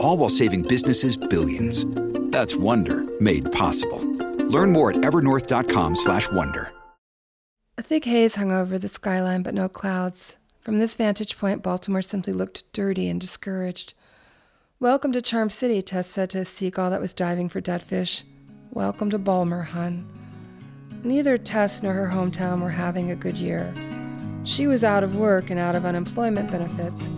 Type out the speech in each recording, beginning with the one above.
All while saving businesses billions. That's Wonder made possible. Learn more at evernorth.com/wonder. A thick haze hung over the skyline, but no clouds. From this vantage point, Baltimore simply looked dirty and discouraged. "Welcome to Charm City," Tess said to a seagull that was diving for dead fish. "Welcome to Balmer, hun." Neither Tess nor her hometown were having a good year. She was out of work and out of unemployment benefits.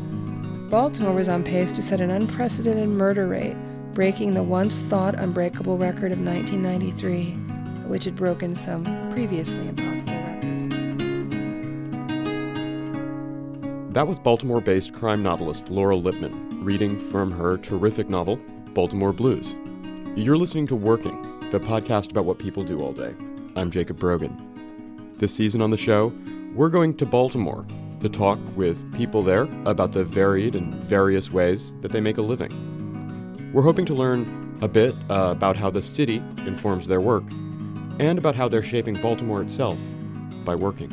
Baltimore was on pace to set an unprecedented murder rate, breaking the once-thought unbreakable record of 1993, which had broken some previously impossible record. That was Baltimore-based crime novelist Laura Lippman, reading from her terrific novel, Baltimore Blues. You're listening to Working, the podcast about what people do all day. I'm Jacob Brogan. This season on the show, we're going to Baltimore to talk with people there about the varied and various ways that they make a living. We're hoping to learn a bit about how the city informs their work and about how they're shaping Baltimore itself by working.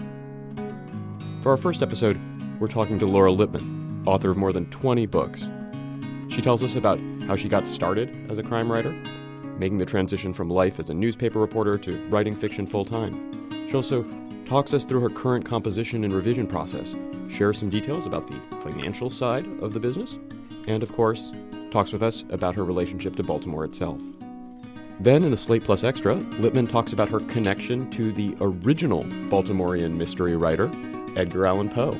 For our first episode, we're talking to Laura Lippman, author of more than 20 books. She tells us about how she got started as a crime writer, making the transition from life as a newspaper reporter to writing fiction full-time. She also talks us through her current composition and revision process, shares some details about the financial side of the business, and, of course, talks with us about her relationship to Baltimore itself. Then, in a Slate Plus Extra, Lippman talks about her connection to the original Baltimorean mystery writer, Edgar Allan Poe.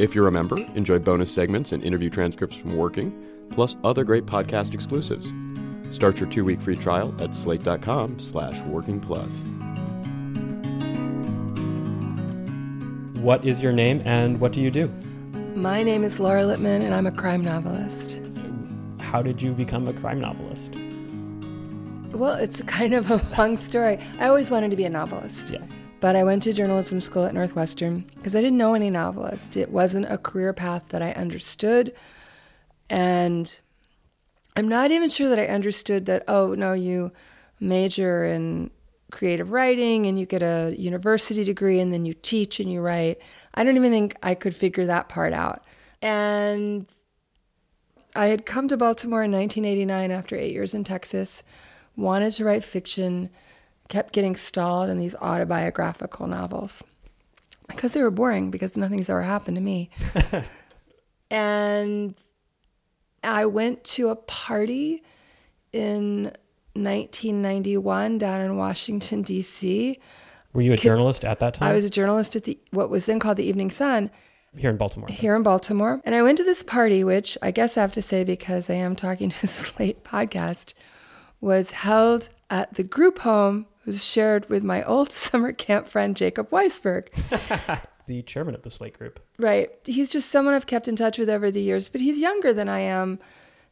If you remember, enjoy bonus segments and interview transcripts from Working, plus other great podcast exclusives. Start your 2-week free trial at slate.com/workingplus. What is your name and what do you do? My name is Laura Lippman and I'm a crime novelist. How did you become a crime novelist? Well, it's kind of a long story. I always wanted to be a novelist. Yeah. But I went to journalism school at Northwestern because I didn't know any novelists. It wasn't a career path that I understood. And I'm not even sure that I understood that, oh, no, you major in creative writing and you get a university degree and then you teach and you write. I don't even think I could figure that part out. And I had come to Baltimore in 1989 after 8 years in Texas, wanted to write fiction, kept getting stalled in these autobiographical novels because they were boring because nothing's ever happened to me. And I went to a party in 1991 down in Washington, D.C. Were you a journalist at that time? I was a journalist at what was then called the Evening Sun. Here in Baltimore. Here in Baltimore. And I went to this party, which I guess I have to say, because I am talking to Slate podcast, was held at the group home, was shared with my old summer camp friend, Jacob Weisberg. The chairman of the Slate group. Right. He's just someone I've kept in touch with over the years, but he's younger than I am.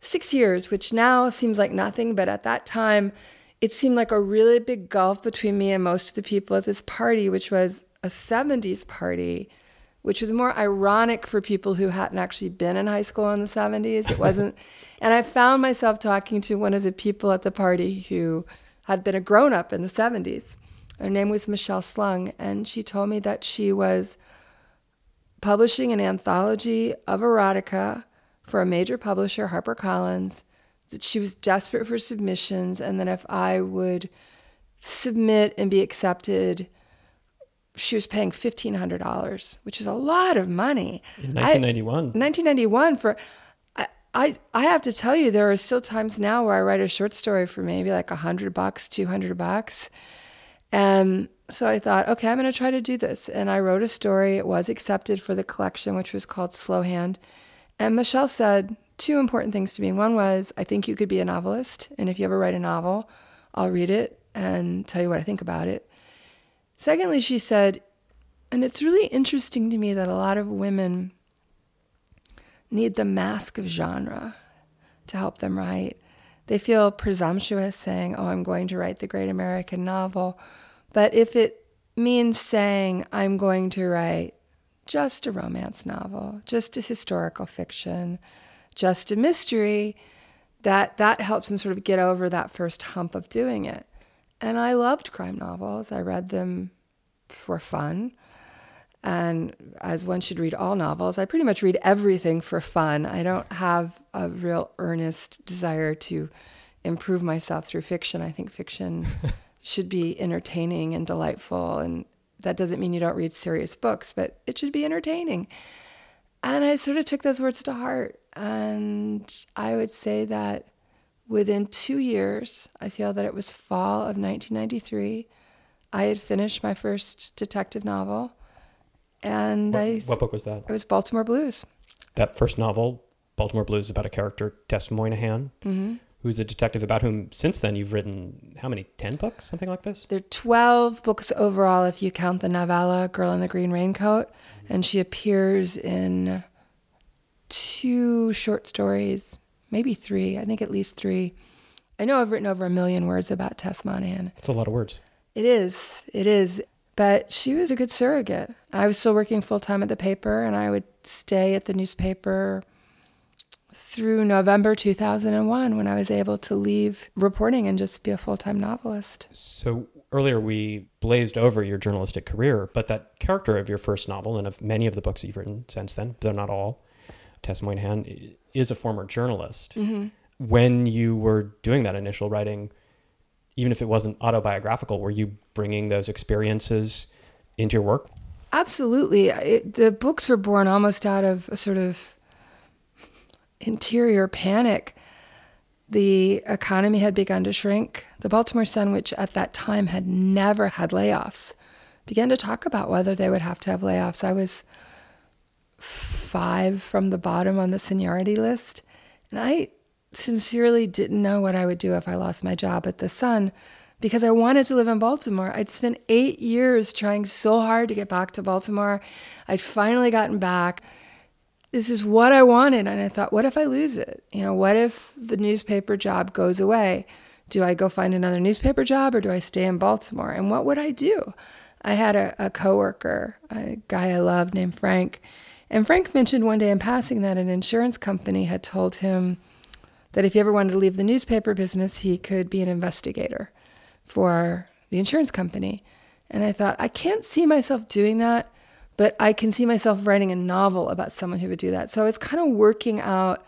6 years, which now seems like nothing, but at that time, it seemed like a really big gulf between me and most of the people at this party, which was a 70s party, which was more ironic for people who hadn't actually been in high school in the 70s. It wasn't. And I found myself talking to one of the people at the party who had been a grown-up in the 70s. Her name was Michelle Slung, and she told me that she was publishing an anthology of erotica for a major publisher, HarperCollins, that she was desperate for submissions, and that if I would submit and be accepted, she was paying $1,500, which is a lot of money. In 1991. 1991 for... I have to tell you, there are still times now where I write a short story for maybe like $100, $200. So I thought, okay, I'm going to try to do this. And I wrote a story. It was accepted for the collection, which was called Slowhand. And Michelle said two important things to me. One was, I think you could be a novelist. And if you ever write a novel, I'll read it and tell you what I think about it. Secondly, she said, and it's really interesting to me that a lot of women need the mask of genre to help them write. They feel presumptuous saying, oh, I'm going to write the great American novel. But if it means saying, I'm going to write just a romance novel, just a historical fiction, just a mystery, that helps them sort of get over that first hump of doing it. And I loved crime novels. I read them for fun. And as one should read all novels, I pretty much read everything for fun. I don't have a real earnest desire to improve myself through fiction. I think fiction should be entertaining and delightful. And that doesn't mean you don't read serious books, but it should be entertaining. And I sort of took those words to heart. And I would say that within 2 years, I feel that it was fall of 1993, I had finished my first detective novel. And what book was that? It was Baltimore Blues. That first novel, Baltimore Blues, is about a character, Tess Monaghan, mm-hmm. who's a detective about whom since then you've written, how many, 10 books, something like this? There are 12 books overall if you count the novella, Girl in the Green Raincoat. And she appears in 2 short stories, maybe 3, I think at least 3. I know I've written over 1 million words about Tess Monaghan. It's a lot of words. It is. But she was a good surrogate. I was still working full-time at the paper, and I would stay at the newspaper through November 2001 when I was able to leave reporting and just be a full-time novelist. So earlier we blazed over your journalistic career, but that character of your first novel and of many of the books you've written since then, though not all, Tess Monaghan, is a former journalist. Mm-hmm. When you were doing that initial writing, even if it wasn't autobiographical, were you bringing those experiences into your work? Absolutely. The books were born almost out of a sort of interior panic. The economy had begun to shrink. The Baltimore Sun, which at that time had never had layoffs, began to talk about whether they would have to have layoffs. I was 5 from the bottom on the seniority list, and I sincerely didn't know what I would do if I lost my job at the Sun because I wanted to live in Baltimore. I'd spent 8 years trying so hard to get back to Baltimore. I'd finally gotten back. This is what I wanted. And I thought, what if I lose it? You know, what if the newspaper job goes away? Do I go find another newspaper job or do I stay in Baltimore? And what would I do? I had a coworker, a guy I loved named Frank. And Frank mentioned one day in passing that an insurance company had told him that if he ever wanted to leave the newspaper business, he could be an investigator for the insurance company. And I thought, I can't see myself doing that, but I can see myself writing a novel about someone who would do that. So I was kind of working out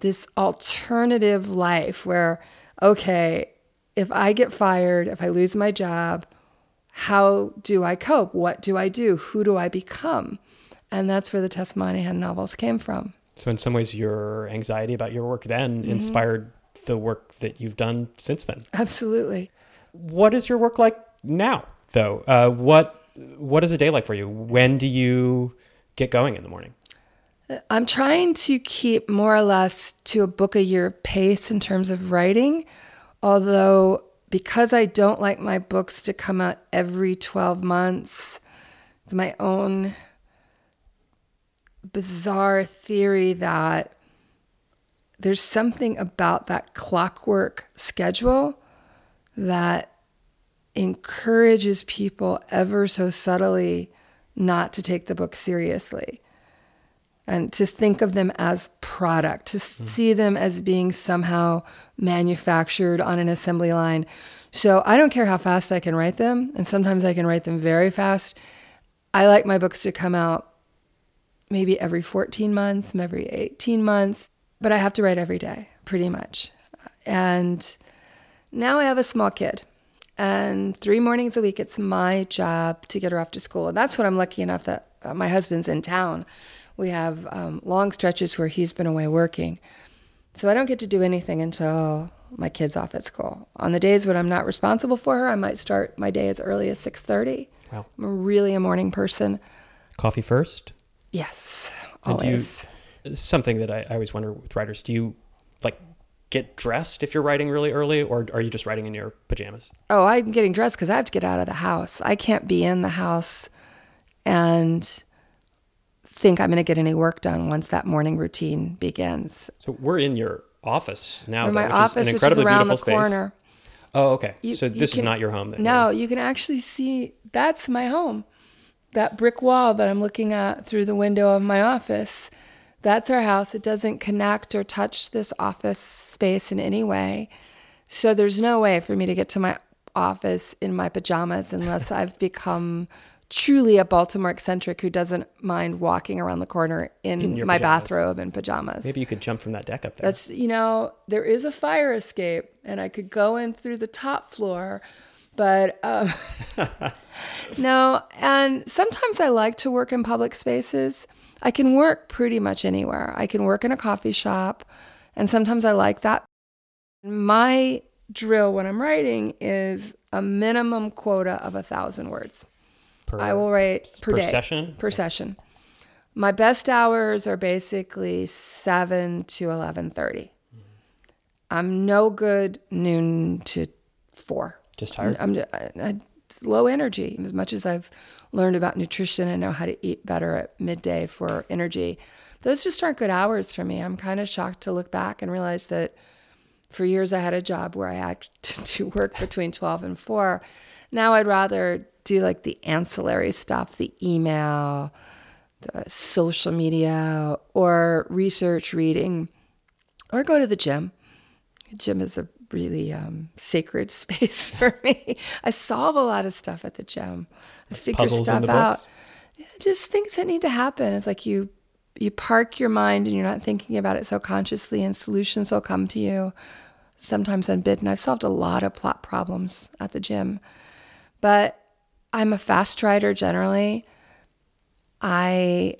this alternative life where, okay, if I get fired, if I lose my job, how do I cope? What do I do? Who do I become? And that's where the Tess Monaghan novels came from. So in some ways, your anxiety about your work then mm-hmm. inspired the work that you've done since then. Absolutely. What is your work like now, though? What is a day like for you? When do you get going in the morning? I'm trying to keep more or less to a book a year pace in terms of writing, although because I don't like my books to come out every 12 months, it's my own bizarre theory that there's something about that clockwork schedule that encourages people ever so subtly not to take the book seriously and to think of them as product, to see them as being somehow manufactured on an assembly line. So I don't care how fast I can write them, and sometimes I can write them very fast. I like my books to come out maybe every 14 months, every 18 months, but I have to write every day, pretty much. And now I have a small kid, and 3 mornings a week, it's my job to get her off to school. And that's what I'm lucky enough that my husband's in town. We have long stretches where he's been away working. So I don't get to do anything until my kids off at school. On the days when I'm not responsible for her, I might start my day as early as 6:30. Wow. I'm really a morning person. Coffee first? Yes, always. Something that I always wonder with writers, do you like get dressed if you're writing really early, or are you just writing in your pajamas? Oh, I'm getting dressed because I have to get out of the house. I can't be in the house and think I'm going to get any work done once that morning routine begins. So we're in your office now, which is an incredibly beautiful space. Corner. Oh, okay. So this is not your home then? No, you can actually see, that's my home. That brick wall that I'm looking at through the window of my office, that's our house. It doesn't connect or touch this office space in any way. So there's no way for me to get to my office in my pajamas unless I've become truly a Baltimore eccentric who doesn't mind walking around the corner in my bathrobe and pajamas. Maybe you could jump from that deck up there. That's, you know, there is a fire escape and I could go in through the top floor, but no. And sometimes I like to work in public spaces. I can work pretty much anywhere. I can work in a coffee shop, and sometimes I like that. My drill when I'm writing is a minimum quota of 1,000 words. I will write per day. Per session. My best hours are basically 7 to 11:30. Mm-hmm. I'm no good noon to 4. Just tired? I'm low energy. As much as I've learned about nutrition and know how to eat better at midday for energy, those just aren't good hours for me. I'm kind of shocked to look back and realize that for years I had a job where I had to work between 12 and 4. Now I'd rather do like the ancillary stuff, the email, the social media, or research, reading, or go to the gym. The gym is a really sacred space for me. I solve a lot of stuff at the gym. I figure stuff out. Just things that need to happen. It's like you park your mind and you're not thinking about it so consciously, and solutions will come to you, sometimes unbidden. I've solved a lot of plot problems at the gym. But I'm a fast writer generally. I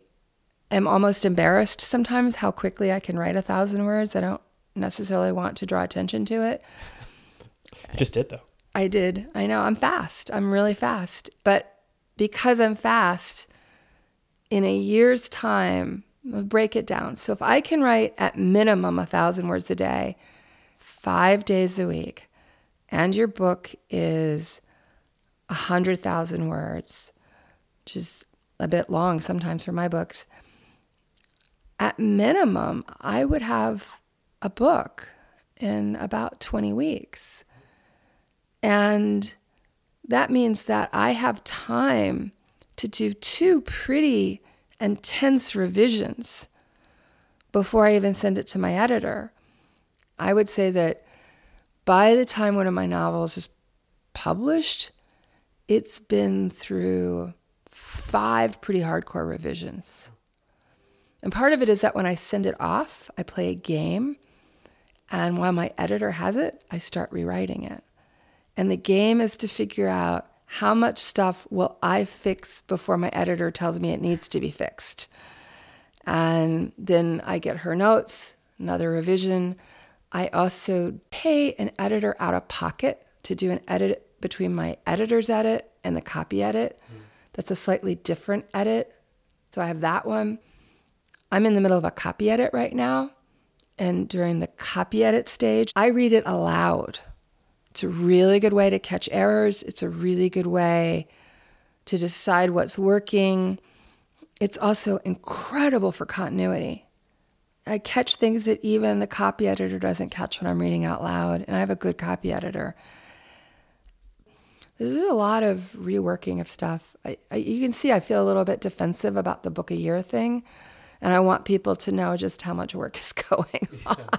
am almost embarrassed sometimes how quickly I can write 1,000 words. I don't necessarily want to draw attention to it. You just did, though. I did. I know. I'm fast. I'm really fast. But because I'm fast, in a year's time, I'll break it down. So if I can write at minimum 1,000 words a day, 5 days a week, and your book is 100,000 words, which is a bit long sometimes for my books, at minimum, I would have a book in about 20 weeks. And that means that I have time to do 2 pretty intense revisions before I even send it to my editor. I would say that by the time one of my novels is published, it's been through 5 pretty hardcore revisions. And part of it is that when I send it off, I play a game. And while my editor has it, I start rewriting it. And the game is to figure out how much stuff will I fix before my editor tells me it needs to be fixed. And then I get her notes, another revision. I also pay an editor out of pocket to do an edit between my editor's edit and the copy edit. That's a slightly different edit. So I have that one. I'm in the middle of a copy edit right now. And during the copy edit stage, I read it aloud. It's a really good way to catch errors. It's a really good way to decide what's working. It's also incredible for continuity. I catch things that even the copy editor doesn't catch when I'm reading out loud. And I have a good copy editor. There's a lot of reworking of stuff. You can see I feel a little bit defensive about the book a year thing, and I want people to know just how much work is going on. Yeah.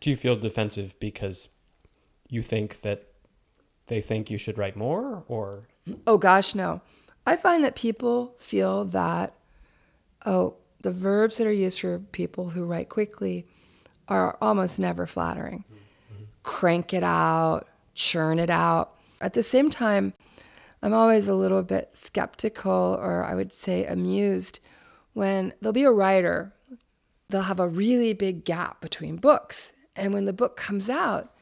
Do you feel defensive because you think that they think you should write more, or? Oh, gosh, no. I find that people feel that, the verbs that are used for people who write quickly are almost never flattering. Mm-hmm. Crank it out, churn it out. At the same time, I'm always a little bit skeptical, or I would say amused, when there'll be a writer, they'll have a really big gap between books. And when the book comes out,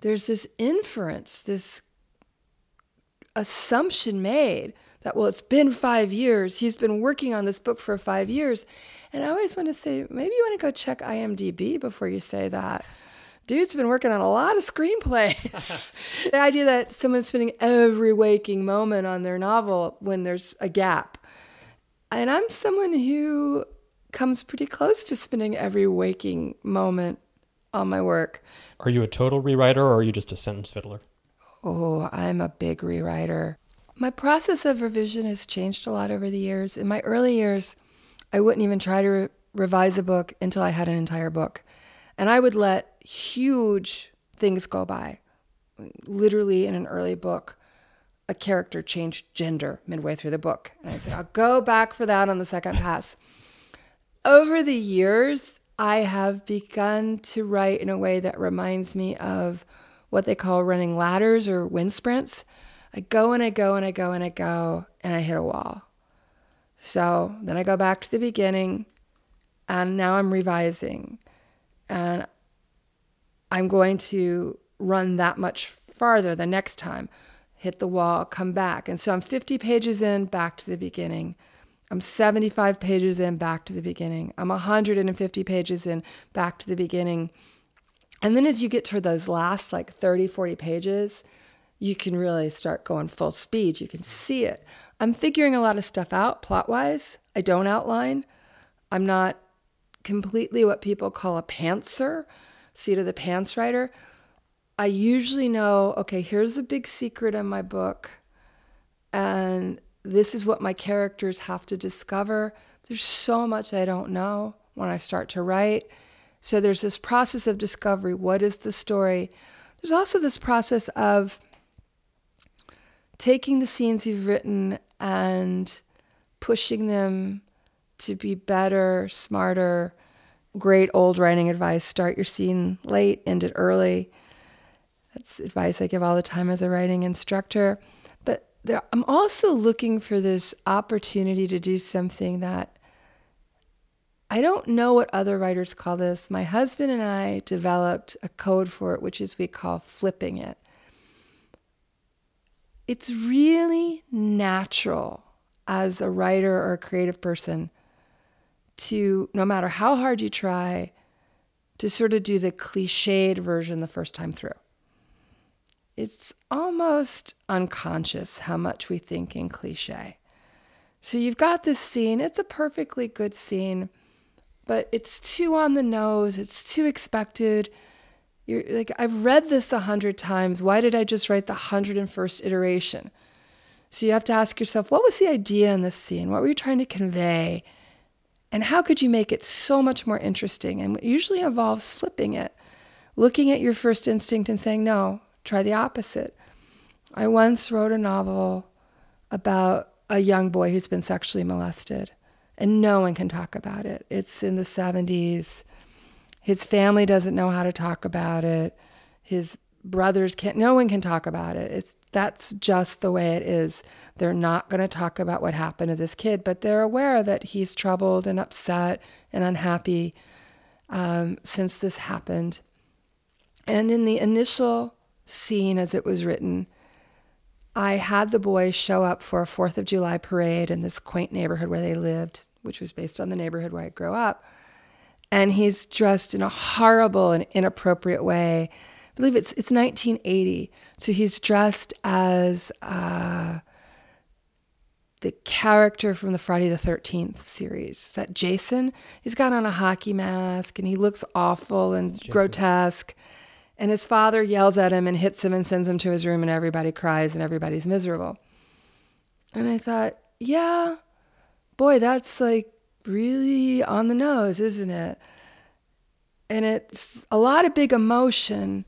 there's this inference, this assumption made that, well, it's been 5 years. He's been working on this book for 5 years. And I always want to say, maybe you want to go check IMDb before you say that. Dude's been working on a lot of screenplays. The idea that someone's spending every waking moment on their novel when there's a gap. And I'm someone who comes pretty close to spending every waking moment on my work. Are you a total rewriter, or are you just a sentence fiddler? Oh, I'm a big rewriter. My process of revision has changed a lot over the years. In my early years, I wouldn't even try to revise a book until I had an entire book. And I would let huge things go by. Literally, in an early book, a character changed gender midway through the book. And I said, I'll go back for that on the second pass. Over the years, I have begun to write in a way that reminds me of what they call running ladders or wind sprints. I go and I go and I go and I go, and I hit a wall. So then I go back to the beginning, and now I'm revising. And I'm going to run that much farther the next time, hit the wall, come back. And so I'm 50 pages in, back to the beginning. I'm 75 pages in, back to the beginning. I'm 150 pages in, back to the beginning. And then as you get to those last like 30, 40 pages, you can really start going full speed. You can see it. I'm figuring a lot of stuff out plot-wise. I don't outline. I'm not completely what people call a pantser, seat of the pants writer. I usually know, okay, here's the big secret in my book, and this is what my characters have to discover. There's so much I don't know when I start to write. So there's this process of discovery. What is the story? There's also this process of taking the scenes you've written and pushing them to be better, smarter. Great old writing advice: start your scene late, end it early. That's advice I give all the time as a writing instructor. But I'm also looking for this opportunity to do something that I don't know what other writers call this. My husband and I developed a code for it, which is we call flipping it. It's really natural as a writer or a creative person to, no matter how hard you try, to sort of do the cliched version the first time through. It's almost unconscious how much we think in cliche. So you've got this scene, it's a perfectly good scene, but it's too on the nose, it's too expected. You're like, I've read this 100 times, why did I just write the 101st iteration? So you have to ask yourself, what was the idea in this scene? What were you trying to convey? And how could you make it so much more interesting? And it usually involves flipping it, looking at your first instinct and saying, no, try the opposite. I once wrote a novel about a young boy who's been sexually molested, and no one can talk about it. It's in the 70s. His family doesn't know how to talk about it. His brothers can't, no one can talk about it. That's just the way it is. They're not going to talk about what happened to this kid, but they're aware that he's troubled and upset and unhappy since this happened. And in the initial scene as it was written, I had the boy show up for a 4th of July parade in this quaint neighborhood where they lived, which was based on the neighborhood where I grew up. And he's dressed in a horrible and inappropriate way. I believe it's 1980, so he's dressed as the character from the Friday the 13th series. Is that Jason? He's got on a hockey mask, and he looks awful and grotesque. And his father yells at him and hits him and sends him to his room, and everybody cries and everybody's miserable. And I thought, yeah, boy, that's like really on the nose, isn't it? And it's a lot of big emotion.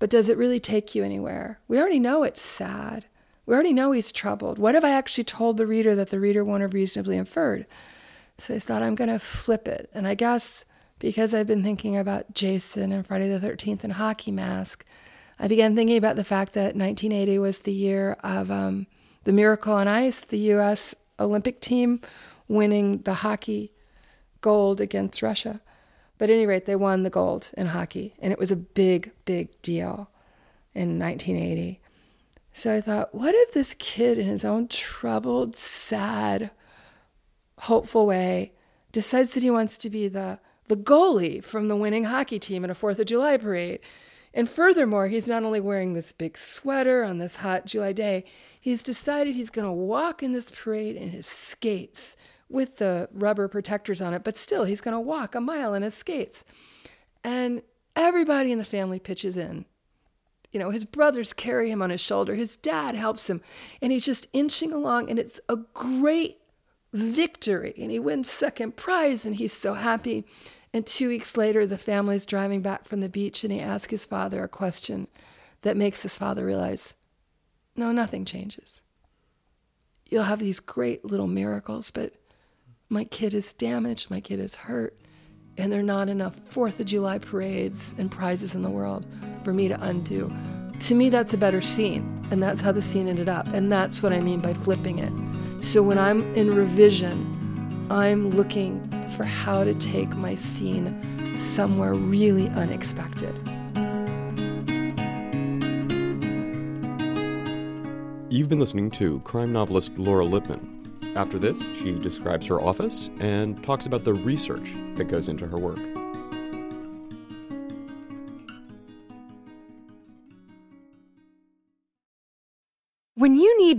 But does it really take you anywhere? We already know it's sad. We already know he's troubled. What have I actually told the reader that the reader won't have reasonably inferred? So I thought, I'm going to flip it. And I guess because I've been thinking about Jason and Friday the 13th and hockey mask, I began thinking about the fact that 1980 was the year of the Miracle on Ice, the U.S. Olympic team winning the hockey gold against Russia. But at any rate, they won the gold in hockey, and it was a big, big deal in 1980. So I thought, what if this kid in his own troubled, sad, hopeful way decides that he wants to be the goalie from the winning hockey team in a 4th of July parade? And furthermore, he's not only wearing this big sweater on this hot July day, he's decided he's going to walk in this parade in his skates with the rubber protectors on it, but still he's going to walk a mile in his skates. And everybody in the family pitches in. You know, his brothers carry him on his shoulder. His dad helps him, and he's just inching along, and it's a great victory, and he wins second prize, and he's so happy. And 2 weeks later, the family's driving back from the beach, and he asks his father a question that makes his father realize, no, nothing changes. You'll have these great little miracles, but my kid is damaged, my kid is hurt, and there are not enough 4th of July parades and prizes in the world for me to undo. To me, that's a better scene, and that's how the scene ended up, and that's what I mean by flipping it. So when I'm in revision, I'm looking for how to take my scene somewhere really unexpected. You've been listening to crime novelist Laura Lippman. After this, she describes her office and talks about the research that goes into her work. When you need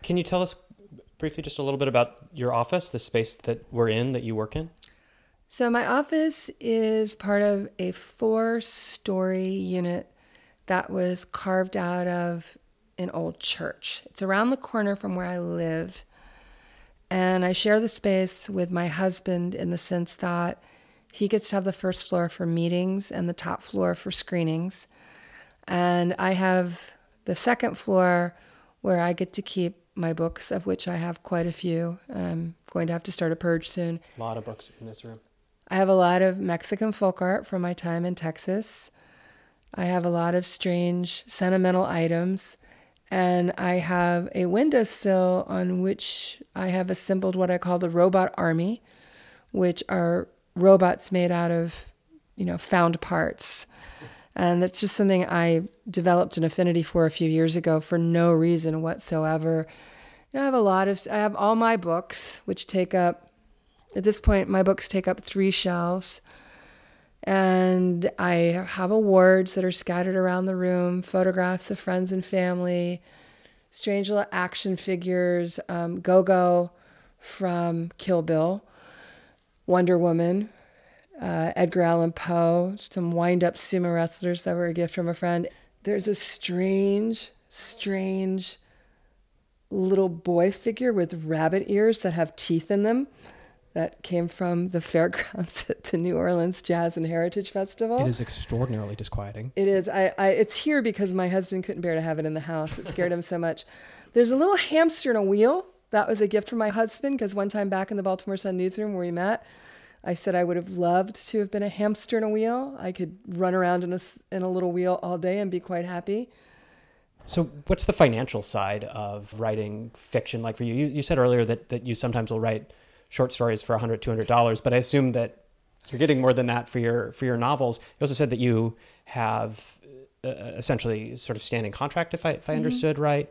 Can you tell us briefly just a little bit about your office, the space that we're in, that you work in? So my office is part of a 4-story unit that was carved out of an old church. It's around the corner from where I live. And I share the space with my husband in the sense that he gets to have the first floor for meetings and the top floor for screenings. And I have the second floor where I get to keep my books, of which I have quite a few, and I'm going to have to start a purge soon. A lot of books in this room. I have a lot of Mexican folk art from my time in Texas. I have a lot of strange, sentimental items, and I have a windowsill on which I have assembled what I call the robot army, which are robots made out of, found parts. And that's just something I developed an affinity for a few years ago for no reason whatsoever. And I have all my books, which take up, at this point, my books take up 3 shelves. And I have awards that are scattered around the room, photographs of friends and family, strange little action figures, Go-Go from Kill Bill, Wonder Woman, Edgar Allan Poe, some wind-up sumo wrestlers that were a gift from a friend. There's a strange, strange little boy figure with rabbit ears that have teeth in them that came from the fairgrounds at the New Orleans Jazz and Heritage Festival. It is extraordinarily disquieting. It is. It's here because my husband couldn't bear to have it in the house. It scared him so much. There's a little hamster in a wheel. That was a gift from my husband because one time back in the Baltimore Sun newsroom where we met, I said I would have loved to have been a hamster in a wheel. I could run around in a little wheel all day and be quite happy. So what's the financial side of writing fiction like for you? You said earlier that you sometimes will write short stories for $100, $200, but I assume that you're getting more than that for your novels. You also said that you have essentially sort of standing contract, if I understood right.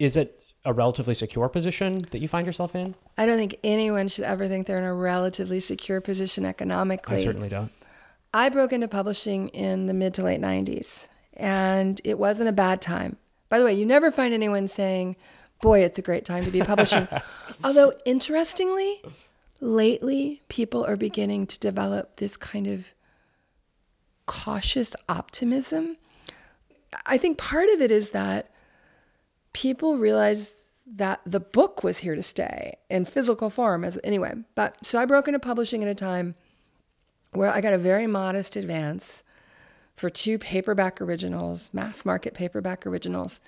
Is it a relatively secure position that you find yourself in? I don't think anyone should ever think they're in a relatively secure position economically. I certainly don't. I broke into publishing in the mid to late 90s, and it wasn't a bad time. By the way, you never find anyone saying, boy, it's a great time to be publishing. Although, interestingly, lately, people are beginning to develop this kind of cautious optimism. I think part of it is that people realized that the book was here to stay in physical form. But so I broke into publishing at a time where I got a very modest advance for two paperback originals, mass market paperback originals.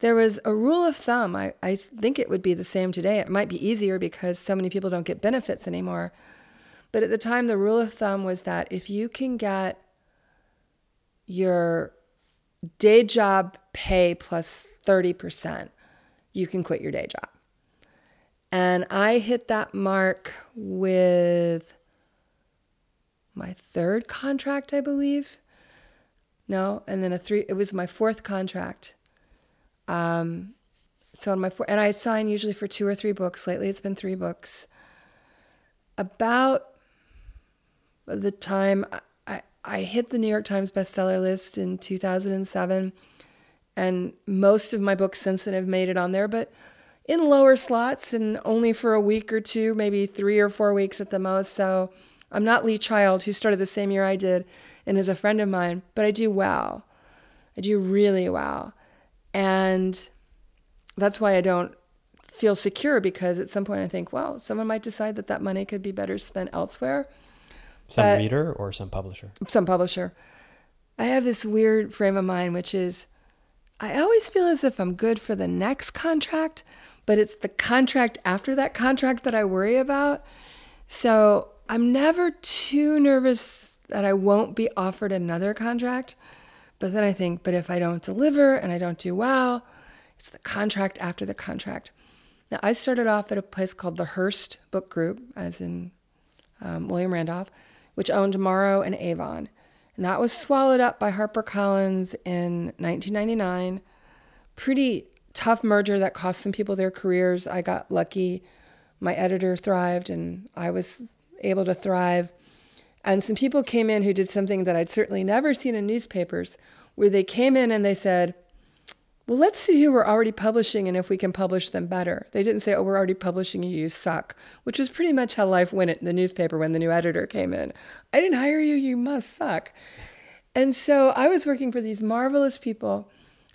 There was a rule of thumb. I think it would be the same today. It might be easier because so many people don't get benefits anymore. But at the time, the rule of thumb was that if you can get your day job pay plus 30%, you can quit your day job. And I hit that mark with my third contract, I believe. No, and then it was my fourth contract. So on my fourth, and I sign usually for 2 or 3 books. Lately it's been 3 books. About the time I hit the New York Times bestseller list in 2007, and most of my books since then have made it on there, but in lower slots and only for a week or two, maybe 3 or 4 weeks at the most. So I'm not Lee Child, who started the same year I did and is a friend of mine, but I do well. I do really well. And that's why I don't feel secure, because at some point I think, well, someone might decide that that money could be better spent elsewhere. Some reader or some publisher? Some publisher. I have this weird frame of mind, which is I always feel as if I'm good for the next contract, but it's the contract after that contract that I worry about. So I'm never too nervous that I won't be offered another contract. But then I think, but if I don't deliver and I don't do well, it's the contract after the contract. Now, I started off at a place called the Hearst Book Group, as in William Randolph, which owned Morrow and Avon. And that was swallowed up by HarperCollins in 1999. Pretty tough merger that cost some people their careers. I got lucky. My editor thrived, and I was able to thrive. And some people came in who did something that I'd certainly never seen in newspapers, where they came in and they said, well, let's see who we're already publishing and if we can publish them better. They didn't say, oh, we're already publishing you, you suck, which was pretty much how life went in the newspaper when the new editor came in. I didn't hire you, you must suck. And so I was working for these marvelous people,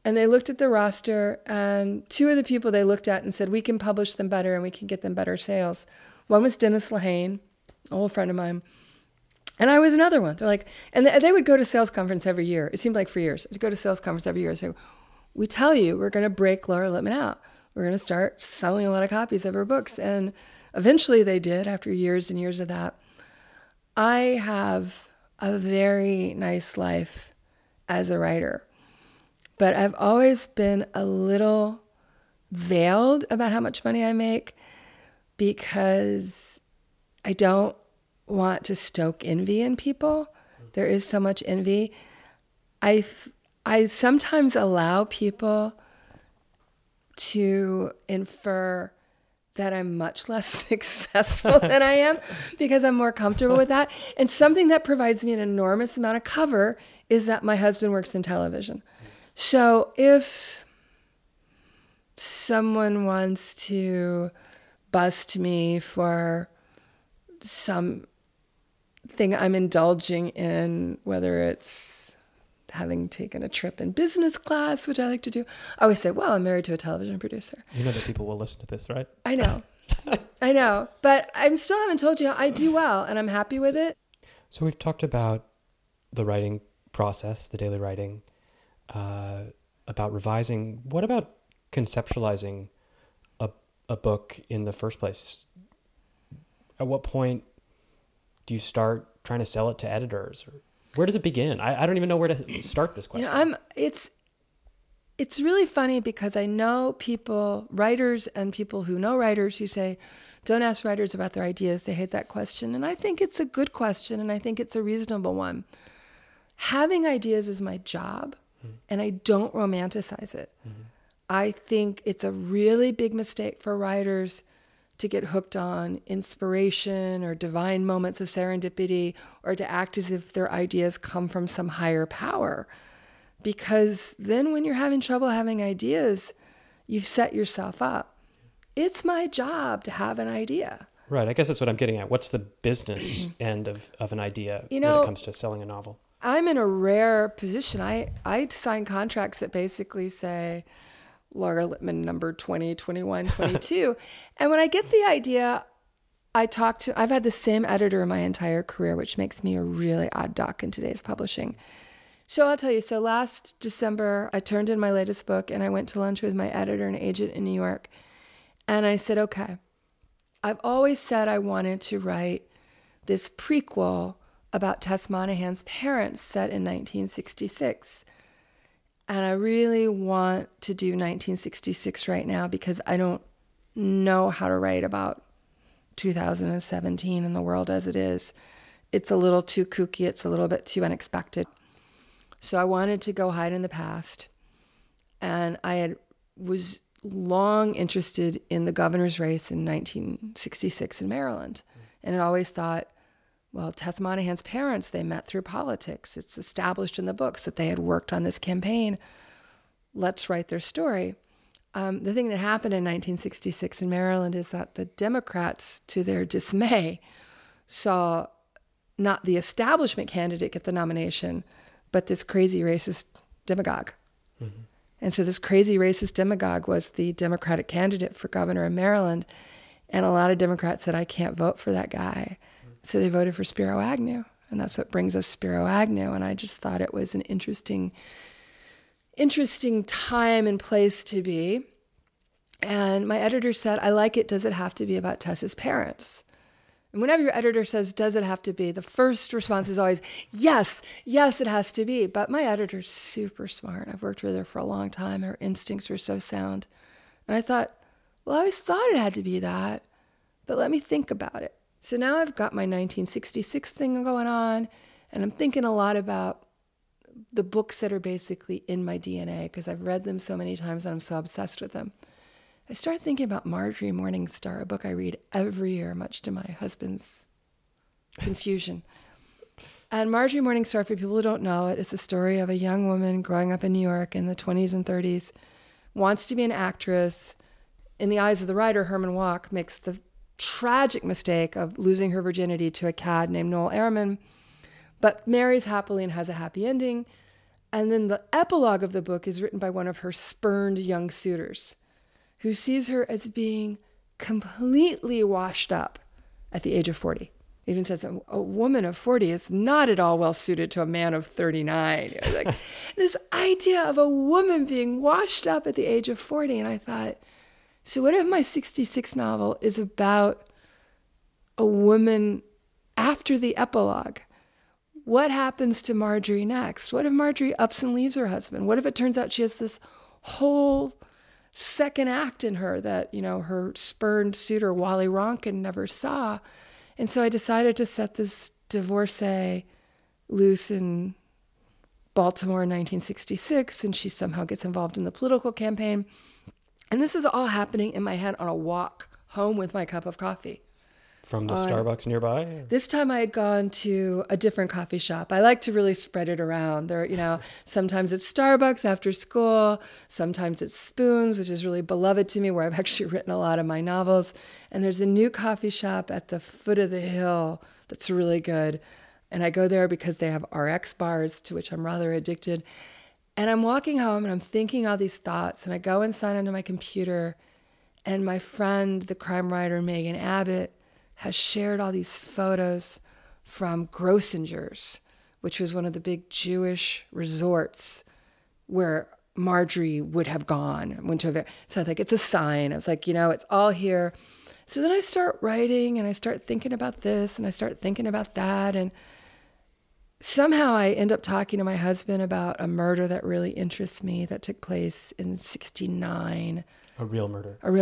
and they looked at the roster, and 2 of the people they looked at and said, we can publish them better and we can get them better sales. One was Dennis Lehane, an old friend of mine, and I was another one. They're like, and they would go to sales conference every year. It seemed like for years. I'd go to sales conference every year and say, we tell you we're going to break Laura Lippman out. We're going to start selling a lot of copies of her books. And eventually they did, after years and years of that. I have a very nice life as a writer, but I've always been a little veiled about how much money I make, because I don't want to stoke envy in people. There is so much envy. I sometimes allow people to infer that I'm much less successful than I am, because I'm more comfortable with that. And something that provides me an enormous amount of cover is that my husband works in television. So if someone wants to bust me for some thing I'm indulging in, whether it's having taken a trip in business class, which I like to do, I always say, well, I'm married to a television producer. You know that people will listen to this, right? I know. I know. But I still haven't told you how I do well, and I'm happy with it. So we've talked about the writing process, the daily writing, about revising. What about conceptualizing a book in the first place? At what point do you start trying to sell it to editors, or where does it begin? I don't even know where to start this question. You know, it's really funny, because I know people, writers and people who know writers, who say, don't ask writers about their ideas. They hate that question. And I think it's a good question, and I think it's a reasonable one. Having ideas is my job, and I don't romanticize it. Mm-hmm. I think it's a really big mistake for writers to get hooked on inspiration or divine moments of serendipity, or to act as if their ideas come from some higher power. Because then when you're having trouble having ideas, you've set yourself up. It's my job to have an idea. Right. I guess that's what I'm getting at. What's the business end of an idea when it comes to selling a novel? I'm in a rare position. I sign contracts that basically say, Laura Lippman, number 20, 21, 22. And when I get the idea, I've had the same editor my entire career, which makes me a really odd doc in today's publishing. So I'll tell you, so last December, I turned in my latest book and I went to lunch with my editor and agent in New York. And I said, okay, I've always said I wanted to write this prequel about Tess Monaghan's parents set in 1966. And I really want to do 1966 right now because I don't know how to write about 2017 and the world as it is. It's a little too kooky. It's a little bit too unexpected. So I wanted to go hide in the past. And I was long interested in the governor's race in 1966 in Maryland. And I always thought, well, Tess Monaghan's parents, they met through politics. It's established in the books that they had worked on this campaign. Let's write their story. The thing that happened in 1966 in Maryland is that the Democrats, to their dismay, saw not the establishment candidate get the nomination, but this crazy racist demagogue. Mm-hmm. And so this crazy racist demagogue was the Democratic candidate for governor in Maryland. And a lot of Democrats said, I can't vote for that guy. So they voted for Spiro Agnew, and that's what brings us Spiro Agnew. And I just thought it was an interesting time and place to be. And my editor said, I like it. Does it have to be about Tess's parents? And whenever your editor says, does it have to be, the first response is always, yes, it has to be. But my editor's super smart. I've worked with her for a long time. Her instincts were so sound. And I thought, well, I always thought it had to be that, but let me think about it. So now I've got my 1966 thing going on, and I'm thinking a lot about the books that are basically in my DNA because I've read them so many times and I'm so obsessed with them. I started thinking about Marjorie Morningstar, a book I read every year, much to my husband's confusion. And Marjorie Morningstar, for people who don't know it, is the story of a young woman growing up in New York in the 20s and 30s, wants to be an actress. In the eyes of the writer, Herman Wouk makes the tragic mistake of losing her virginity to a cad named Noel Airman, but marries happily and has a happy ending. And then the epilogue of the book is written by one of her spurned young suitors who sees her as being completely washed up at the age of 40. It even says a woman of 40 is not at all well suited to a man of 39. It was like this idea of a woman being washed up at the age of 40. And I thought, so what if my 66 novel is about a woman after the epilogue? What happens to Marjorie next? What if Marjorie ups and leaves her husband? What if it turns out she has this whole second act in her that, you know, her spurned suitor, Wally Ronkin, never saw? And so I decided to set this divorcee loose in Baltimore in 1966, and she somehow gets involved in the political campaign. And this is all happening in my head on a walk home with my cup of coffee. From the Starbucks nearby? This time I had gone to a different coffee shop. I like to really spread it around. There, you know, sometimes it's Starbucks after school. Sometimes it's Spoons, which is really beloved to me, where I've actually written a lot of my novels. And there's a new coffee shop at the foot of the hill that's really good. And I go there because they have RX bars, to which I'm rather addicted. And I'm walking home and I'm thinking all these thoughts, and I go and sign into my computer, and my friend, the crime writer Megan Abbott, has shared all these photos from Grossinger's, which was one of the big Jewish resorts where Marjorie would have gone. So I think it's a sign. I was like, you know, it's all here. So then I start writing and I start thinking about this and I start thinking about that, and somehow I end up talking to my husband about a murder that really interests me that took place in 1969. A real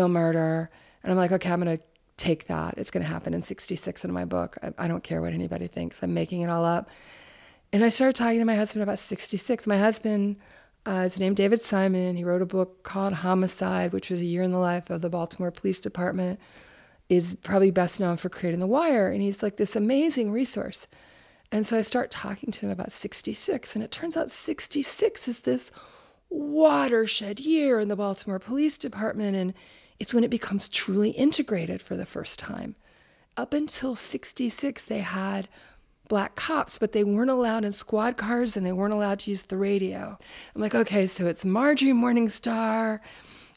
murder. And I'm like, okay, I'm going to take that. It's going to happen in 1966 in my book. I don't care what anybody thinks. I'm making it all up. And I started talking to my husband about 1966. My husband is named David Simon. He wrote a book called Homicide, which was a year in the life of the Baltimore Police Department. Is probably best known for creating The Wire. And he's like this amazing resource. And so I start talking to him about 1966, and it turns out 1966 is this watershed year in the Baltimore Police Department, and it's when it becomes truly integrated for the first time. Up until 1966, they had black cops, but they weren't allowed in squad cars, and they weren't allowed to use the radio. I'm like, okay, so it's Marjorie Morningstar,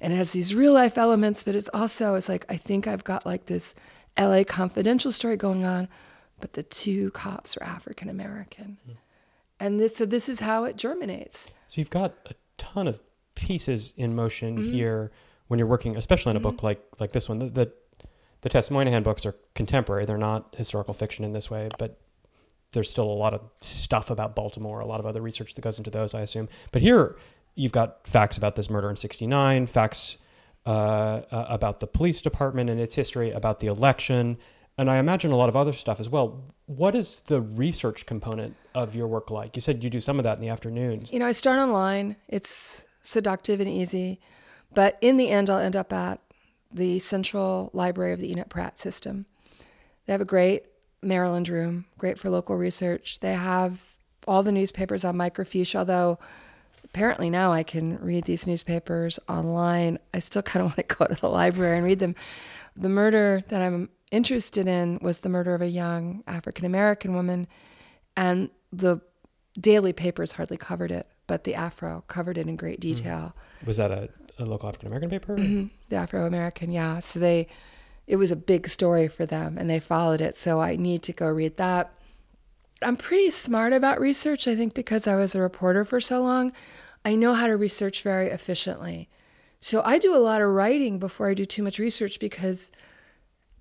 and it has these real life elements, but it's also, it's like, I think I've got like this LA Confidential story going on, but the two cops are African American. Mm. And this, so this is how it germinates. So you've got a ton of pieces in motion mm-hmm. here when you're working, especially on a book like this one. The Tess Monaghan books are contemporary. They're not historical fiction in this way, but there's still a lot of stuff about Baltimore, a lot of other research that goes into those, I assume. But here you've got facts about this murder in 1969, facts about the police department and its history, about the election, and I imagine a lot of other stuff as well. What is the research component of your work like? You said you do some of that in the afternoons. You know, I start online. It's seductive and easy, but in the end, I'll end up at the Central Library of the Enoch Pratt system. They have a great Maryland room, great for local research. They have all the newspapers on microfiche, although apparently now I can read these newspapers online. I still kind of want to go to the library and read them. The murder that I'm interested in was the murder of a young African-American woman, and the daily papers hardly covered it, but the Afro covered it in great detail. Was that a local African-American paper? Mm-hmm. The Afro-American, yeah. So it was a big story for them, and they followed it, so I need to go read that. I'm pretty smart about research, I think, because I was a reporter for so long. I know how to research very efficiently. So I do a lot of writing before I do too much research, because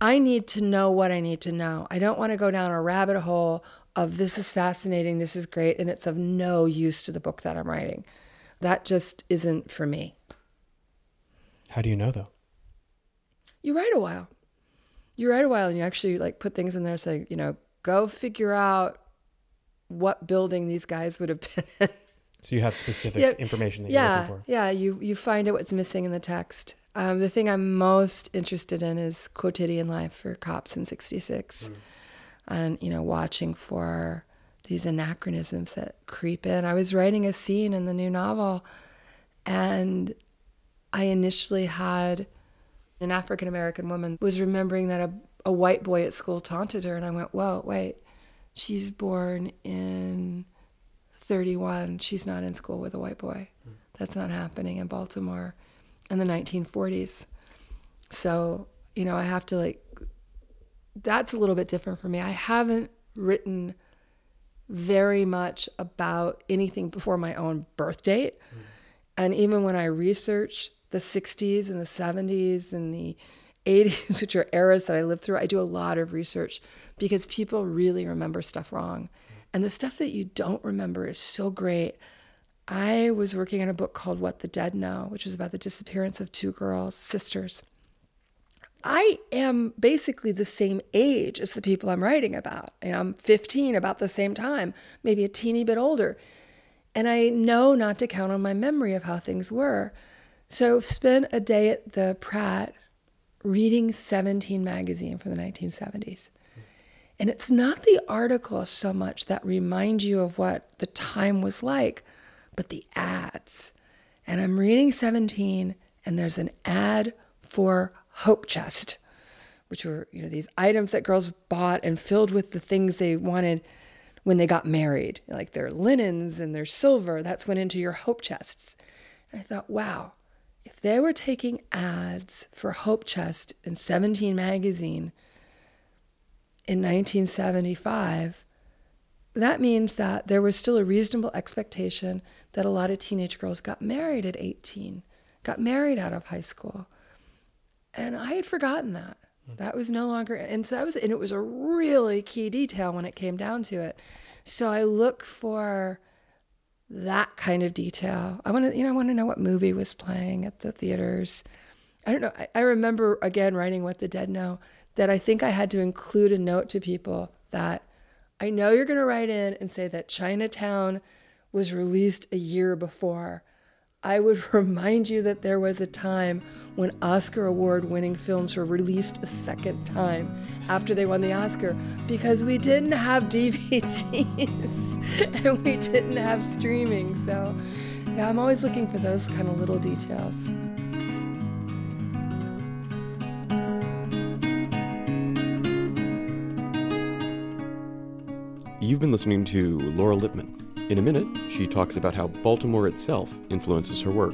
I need to know what I need to know. I don't want to go down a rabbit hole of this is fascinating, this is great, and it's of no use to the book that I'm writing. That just isn't for me. How do you know, though? You write a while. You write a while, and you actually like put things in there saying, you know, go figure out what building these guys would have been in. So you have specific information that you're looking for. Yeah, you find out what's missing in the text. The thing I'm most interested in is quotidian life for cops in 1966. Mm. And, you know, watching for these anachronisms that creep in. I was writing a scene in the new novel, and I initially had an African-American woman was remembering that a white boy at school taunted her, and I went, whoa, wait, she's born in 1931. She's not in school with a white boy. That's not happening in Baltimore in the 1940s. So, you know, I have to that's a little bit different for me. I haven't written very much about anything before my own birth date. Mm. And even when I research the 60s and the 70s and the 80s, which are eras that I lived through, I do a lot of research because people really remember stuff wrong. And the stuff that you don't remember is so great. I was working on a book called What the Dead Know, which was about the disappearance of two girls, sisters. I am basically the same age as the people I'm writing about. And I'm 15 about the same time, maybe a teeny bit older. And I know not to count on my memory of how things were. So spent a day at the Pratt reading 17 magazine from the 1970s. And it's not the articles so much that remind you of what the time was like, but the ads. And I'm reading 17, and there's an ad for Hope Chest, which were, you know, these items that girls bought and filled with the things they wanted when they got married, like their linens and their silver. That's went into your hope chests. And I thought, wow, if they were taking ads for Hope Chest in 17 magazine in 1975, that means that there was still a reasonable expectation that a lot of teenage girls got married at 18, got married out of high school. And I had forgotten that. That was no longer, and it was a really key detail when it came down to it. So I look for that kind of detail. I want to know what movie was playing at the theaters. I don't know. I remember again writing What the Dead Know that I think I had to include a note to people that I know you're going to write in and say that Chinatown was released a year before. I would remind you that there was a time when Oscar award-winning films were released a second time after they won the Oscar, because we didn't have DVDs and we didn't have streaming. So, yeah, I'm always looking for those kind of little details. You've been listening to Laura Lippman. In a minute, she talks about how Baltimore itself influences her work.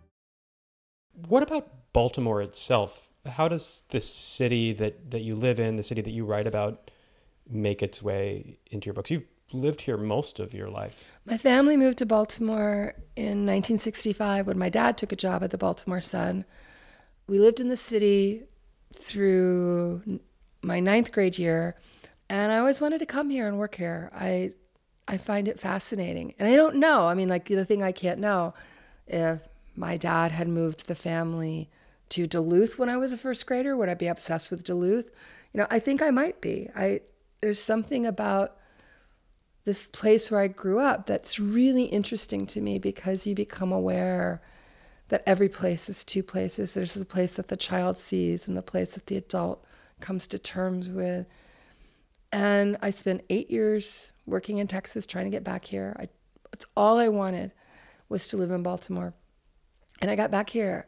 What about Baltimore itself? How does this city that you live in, the city that you write about, make its way into your books? You've lived here most of your life. My family moved to Baltimore in 1965 when my dad took a job at the Baltimore Sun. We lived in the city through my 9th grade year, and I always wanted to come here and work here. I find it fascinating. And I don't know. I mean, like, the thing I can't know, if my dad had moved the family to Duluth when I was a 1st grader, would I be obsessed with Duluth? You know, I think I might be. There's something about this place where I grew up that's really interesting to me, because you become aware that every place is two places. There's the place that the child sees and the place that the adult comes to terms with. And I spent 8 years working in Texas trying to get back here. It's all I wanted was to live in Baltimore. And I got back here,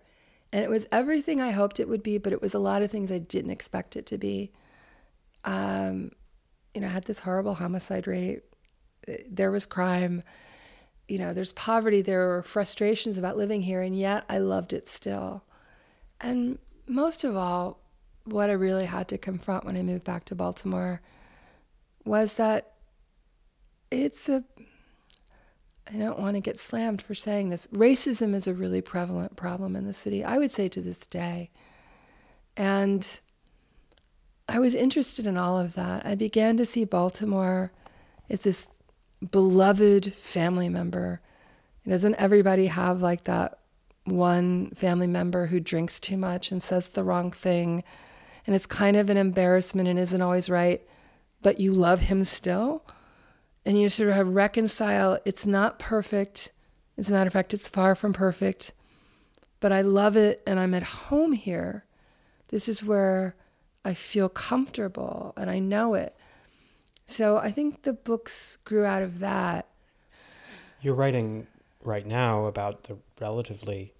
and it was everything I hoped it would be, but it was a lot of things I didn't expect it to be. You know, I had this horrible homicide rate. There was crime. You know, there's poverty, there were frustrations about living here, and yet I loved it still. And most of all, what I really had to confront when I moved back to Baltimore was that I don't want to get slammed for saying this, racism is a really prevalent problem in the city, I would say, to this day. And I was interested in all of that. I began to see Baltimore as this beloved family member. Doesn't everybody have like that one family member who drinks too much and says the wrong thing and it's kind of an embarrassment and isn't always right, but you love him still? And you sort of reconcile, it's not perfect. As a matter of fact, it's far from perfect, but I love it and I'm at home here. This is where I feel comfortable and I know it. So I think the books grew out of that. You're writing right now about the relatively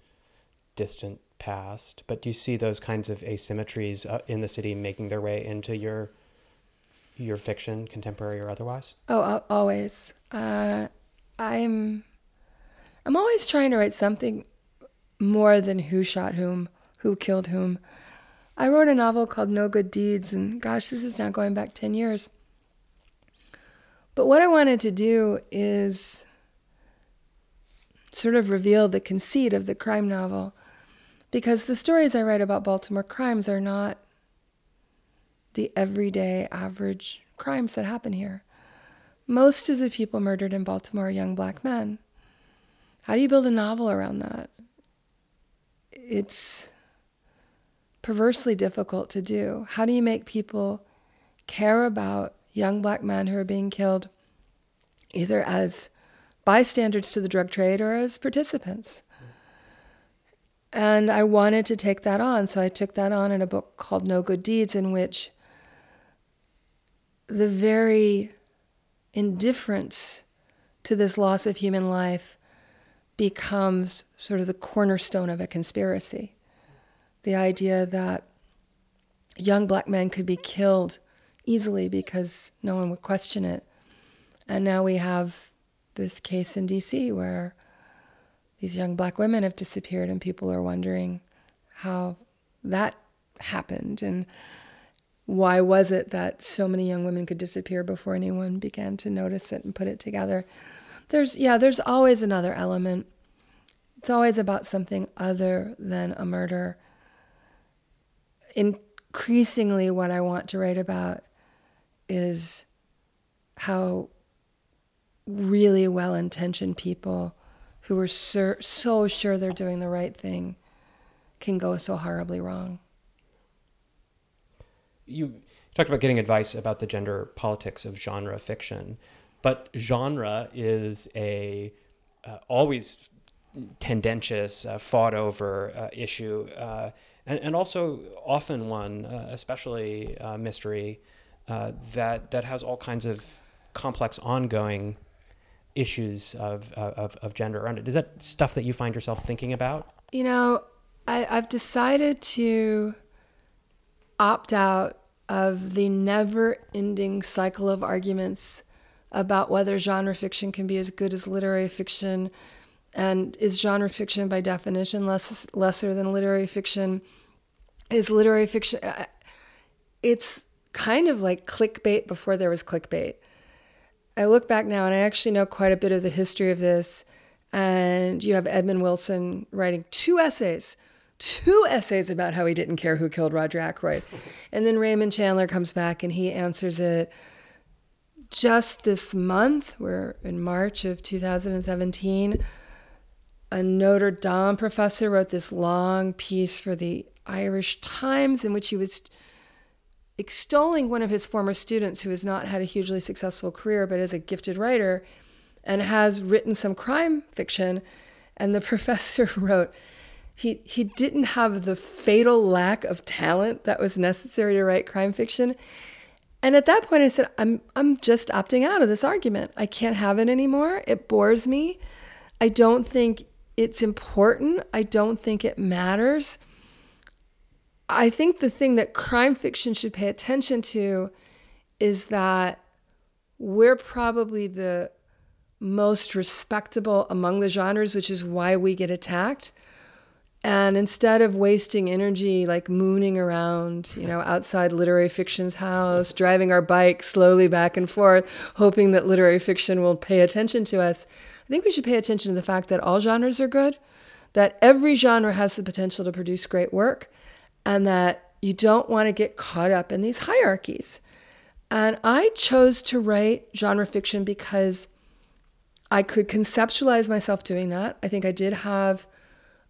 distant past, but do you see those kinds of asymmetries in the city making their way into your fiction, contemporary or otherwise? Oh, always. I'm always trying to write something more than who shot whom, who killed whom. I wrote a novel called No Good Deeds, and gosh, this is now going back 10 years. But what I wanted to do is sort of reveal the conceit of the crime novel, because the stories I write about Baltimore crimes are not the everyday average crimes that happen here. Most of the people murdered in Baltimore are young black men. How do you build a novel around that? It's perversely difficult to do. How do you make people care about young black men who are being killed, either as bystanders to the drug trade or as participants? And I wanted to take that on, so I took that on in a book called No Good Deeds, in which the very indifference to this loss of human life becomes sort of the cornerstone of a conspiracy. The idea that young black men could be killed easily because no one would question it. And now we have this case in D.C. where these young black women have disappeared and people are wondering how that happened and why was it that so many young women could disappear before anyone began to notice it and put it together. There's always another element. It's always about something other than a murder. Increasingly, what I want to write about is how really well-intentioned people who are so sure they're doing the right thing can go so horribly wrong. You talked about getting advice about the gender politics of genre fiction, but genre is always tendentious, fought-over issue, and also often one, especially mystery, that has all kinds of complex ongoing issues of gender around it. Is that stuff that you find yourself thinking about? You know, I've decided to opt out of the never-ending cycle of arguments about whether genre fiction can be as good as literary fiction, and is genre fiction by definition lesser than literary fiction? Is literary fiction... It's kind of like clickbait before there was clickbait. I look back now, and I actually know quite a bit of the history of this, and you have Edmund Wilson writing two essays about how he didn't care who killed Roger Ackroyd. And then Raymond Chandler comes back, and he answers it just this month. We're in March of 2017. A Notre Dame professor wrote this long piece for the Irish Times in which he was extolling one of his former students who has not had a hugely successful career but is a gifted writer and has written some crime fiction. And the professor wrote, he didn't have the fatal lack of talent that was necessary to write crime fiction. And at that point I said, I'm just opting out of this argument. I can't have it anymore. It bores me. I don't think it's important. I don't think it matters. I think the thing that crime fiction should pay attention to is that we're probably the most respectable among the genres, which is why we get attacked. And instead of wasting energy, like mooning around, outside literary fiction's house, driving our bike slowly back and forth, hoping that literary fiction will pay attention to us, I think we should pay attention to the fact that all genres are good, that every genre has the potential to produce great work, and that you don't want to get caught up in these hierarchies. And I chose to write genre fiction because I could conceptualize myself doing that. I think I did have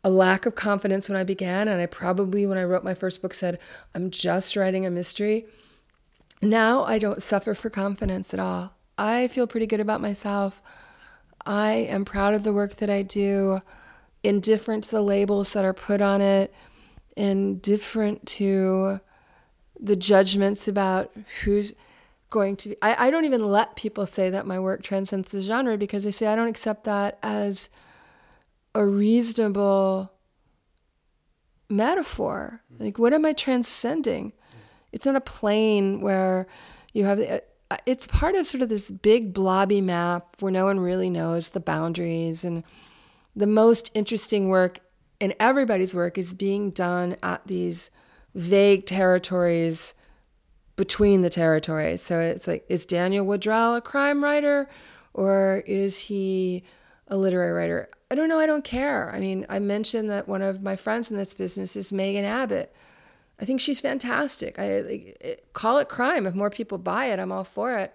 a lack of confidence when I began, and I probably, when I wrote my first book, said, I'm just writing a mystery. Now I don't suffer for confidence at all. I feel pretty good about myself. I am proud of the work that I do, indifferent to the labels that are put on it, indifferent to the judgments about who's going to be. I don't even let people say that my work transcends the genre, because they say I don't accept that as a reasonable metaphor. Like, what am I transcending? It's not a plane where you have... It's part of sort of this big blobby map where no one really knows the boundaries, and the most interesting work in everybody's work is being done at these vague territories between the territories. So it's like, is Daniel Woodrell a crime writer, or is he a literary writer? I don't know. I don't care. I mean, I mentioned that one of my friends in this business is Megan Abbott. I think she's fantastic. Call it crime. If more people buy it, I'm all for it.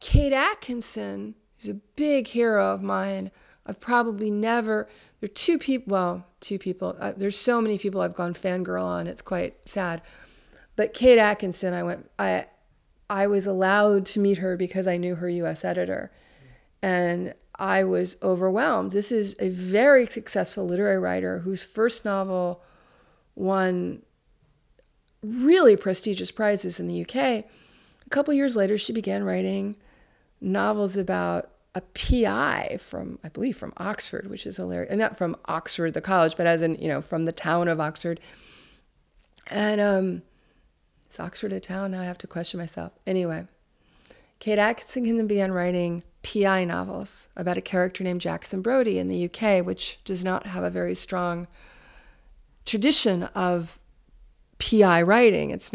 Kate Atkinson is a big hero of mine. I've probably never... There are two people. There's so many people I've gone fangirl on. It's quite sad. But Kate Atkinson, I was allowed to meet her because I knew her U.S. editor. And I was overwhelmed. This is a very successful literary writer whose first novel won really prestigious prizes in the UK. A couple years later, she began writing novels about a PI from Oxford, which is hilarious. Not from Oxford, the college, but as in, from the town of Oxford. And is Oxford a town? Now I have to question myself. Anyway, Kate Atkinson began writing PI novels about a character named Jackson Brodie in the UK, which does not have a very strong tradition of PI writing. It's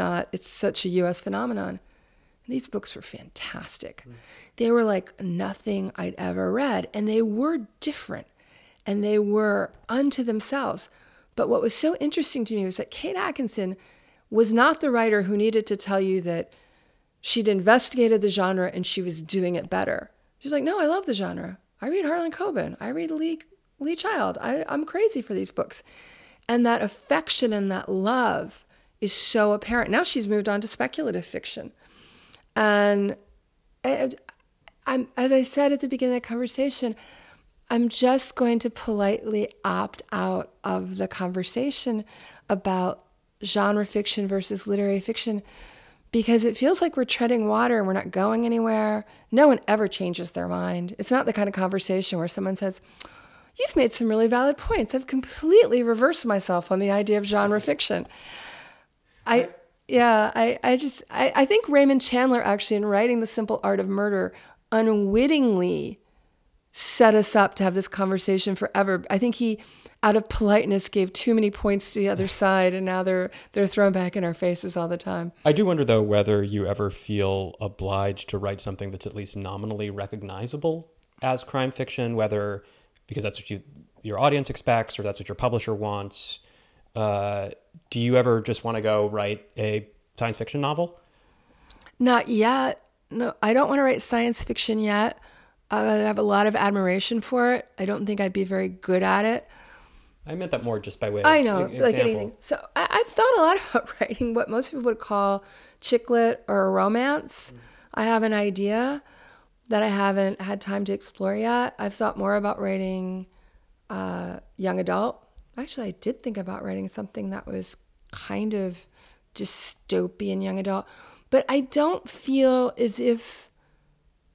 such a U.S. phenomenon. And these books were fantastic. Mm. They were like nothing I'd ever read, and they were different, and they were unto themselves. But what was so interesting to me was that Kate Atkinson was not the writer who needed to tell you that she'd investigated the genre and she was doing it better. She's like, no, I love the genre. I read Harlan Coben. I read Lee Child. I'm crazy for these books. And that affection and that love is so apparent. Now she's moved on to speculative fiction. And as I said at the beginning of the conversation, I'm just going to politely opt out of the conversation about genre fiction versus literary fiction because it feels like we're treading water and we're not going anywhere. No one ever changes their mind. It's not the kind of conversation where someone says, "You've made some really valid points. I've completely reversed myself on the idea of genre fiction." I think Raymond Chandler actually, in writing The Simple Art of Murder, unwittingly set us up to have this conversation forever. I think he, out of politeness, gave too many points to the other side, and now they're thrown back in our faces all the time. I do wonder, though, whether you ever feel obliged to write something that's at least nominally recognizable as crime fiction, whether because that's what your audience expects or that's what your publisher wants. Do you ever just want to go write a science fiction novel? Not yet. No, I don't want to write science fiction yet. I have a lot of admiration for it. I don't think I'd be very good at it. I meant that more just by way of example. I know, like anything. So I've thought a lot about writing what most people would call chick lit or romance. Mm. I have an idea that I haven't had time to explore yet. I've thought more about writing young adult. Actually, I did think about writing something that was kind of dystopian young adult, but I don't feel as if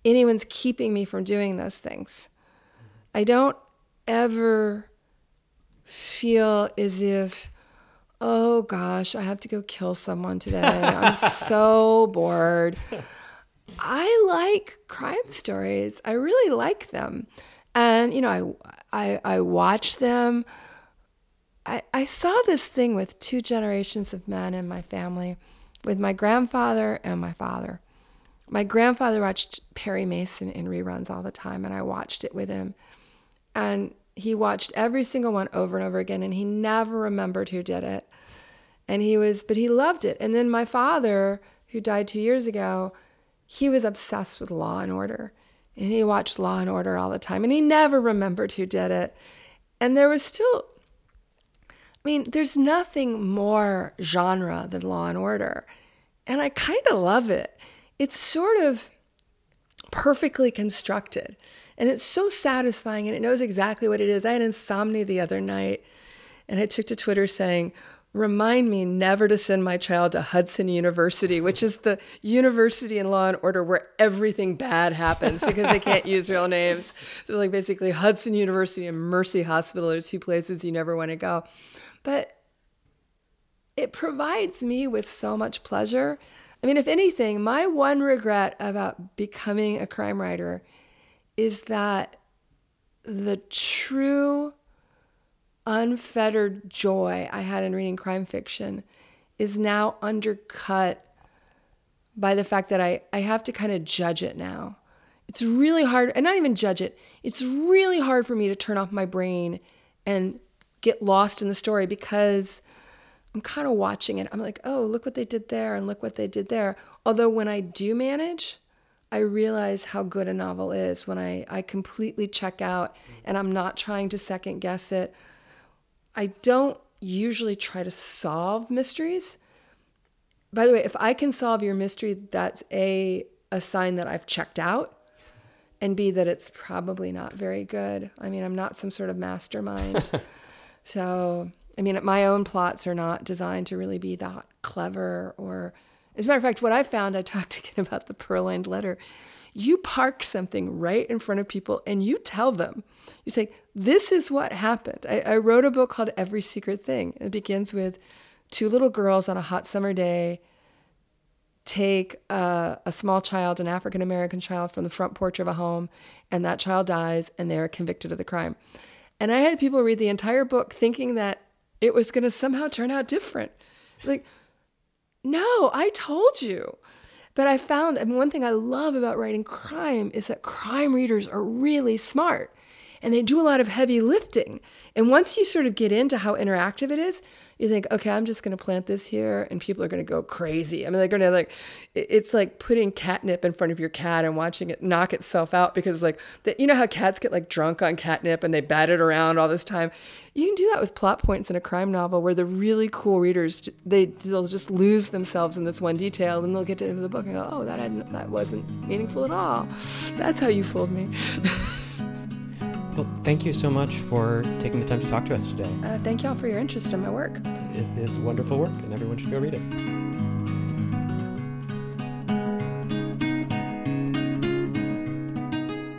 anyone's keeping me from doing those things. I don't ever feel as if, oh gosh, I have to go kill someone today. I'm so bored. I like crime stories. I really like them. And, you know, I watch them. I saw this thing with two generations of men in my family, with my grandfather and my father. My grandfather watched Perry Mason in reruns all the time, and I watched it with him. And he watched every single one over and over again, and he never remembered who did it. And but he loved it. And then my father, who died 2 years ago, he was obsessed with Law and Order. And he watched Law and Order all the time, and he never remembered who did it. And there was still... I mean, there's nothing more genre than Law and Order, and I kind of love it. It's sort of perfectly constructed, and it's so satisfying, and it knows exactly what it is. I had insomnia the other night, and I took to Twitter saying, "Remind me never to send my child to Hudson University," which is the university in Law and Order where everything bad happens because they can't use real names. So, like, basically, Hudson University and Mercy Hospital are two places you never want to go. But it provides me with so much pleasure. I mean, if anything, my one regret about becoming a crime writer is that the true unfettered joy I had in reading crime fiction is now undercut by the fact that I have to kind of judge it now. It's really hard, and not even judge it. It's really hard for me to turn off my brain and get lost in the story because I'm kind of watching it. I'm like, oh, look what they did there and look what they did there. Although when I do manage, I realize how good a novel is when I completely check out and I'm not trying to second guess it. I don't usually try to solve mysteries. By the way, if I can solve your mystery, that's a sign that I've checked out. And B, that it's probably not very good. I mean, I'm not some sort of mastermind. So, I mean, my own plots are not designed to really be that clever. Or, as a matter of fact, what I found, I talked to Ken about the purloined letter. You park something right in front of people and you tell them. You say, this is what happened. I wrote a book called Every Secret Thing. It begins with two little girls on a hot summer day take a small child, an African-American child, from the front porch of a home, and that child dies, and they're convicted of the crime. And I had people read the entire book thinking that it was going to somehow turn out different. Like, no, I told you. But I found, I mean, one thing I love about writing crime is that crime readers are really smart, and they do a lot of heavy lifting. And once you sort of get into how interactive it is, you think, okay, I'm just going to plant this here and people are going to go crazy. I mean, they're going to it's like putting catnip in front of your cat and watching it knock itself out because you know how cats get drunk on catnip and they bat it around all this time. You can do that with plot points in a crime novel where the really cool readers, they'll just lose themselves in this one detail and they'll get to the end of the book and go, oh, that wasn't meaningful at all. That's how you fooled me. Well, thank you so much for taking the time to talk to us today. Thank y'all for your interest in my work. It is wonderful work, and everyone should go read it.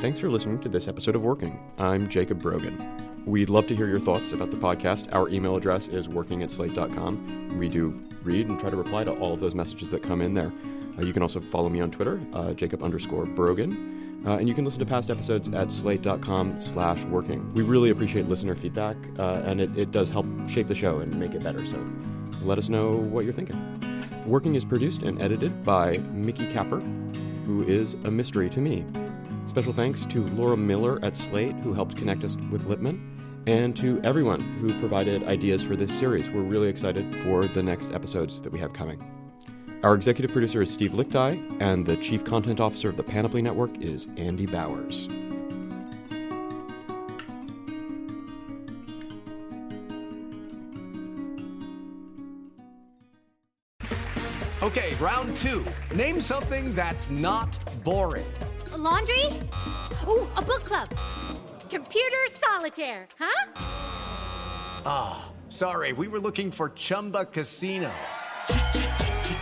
Thanks for listening to this episode of Working. I'm Jacob Brogan. We'd love to hear your thoughts about the podcast. Our email address is working@slate.com. We do read and try to reply to all of those messages that come in there. You can also follow me on Twitter, Jacob_Brogan. And you can listen to past episodes at slate.com/working. We really appreciate listener feedback, and it does help shape the show and make it better. So let us know what you're thinking. Working is produced and edited by Mickey Capper, who is a mystery to me. Special thanks to Laura Miller at Slate, who helped connect us with Lippman, and to everyone who provided ideas for this series. We're really excited for the next episodes that we have coming. Our executive producer is Steve Lichtai, and the chief content officer of the Panoply Network is Andy Bowers. Okay, round two. Name something that's not boring. Laundry? Ooh, a book club. Computer solitaire, huh? Ah, oh, sorry, we were looking for Chumba Casino.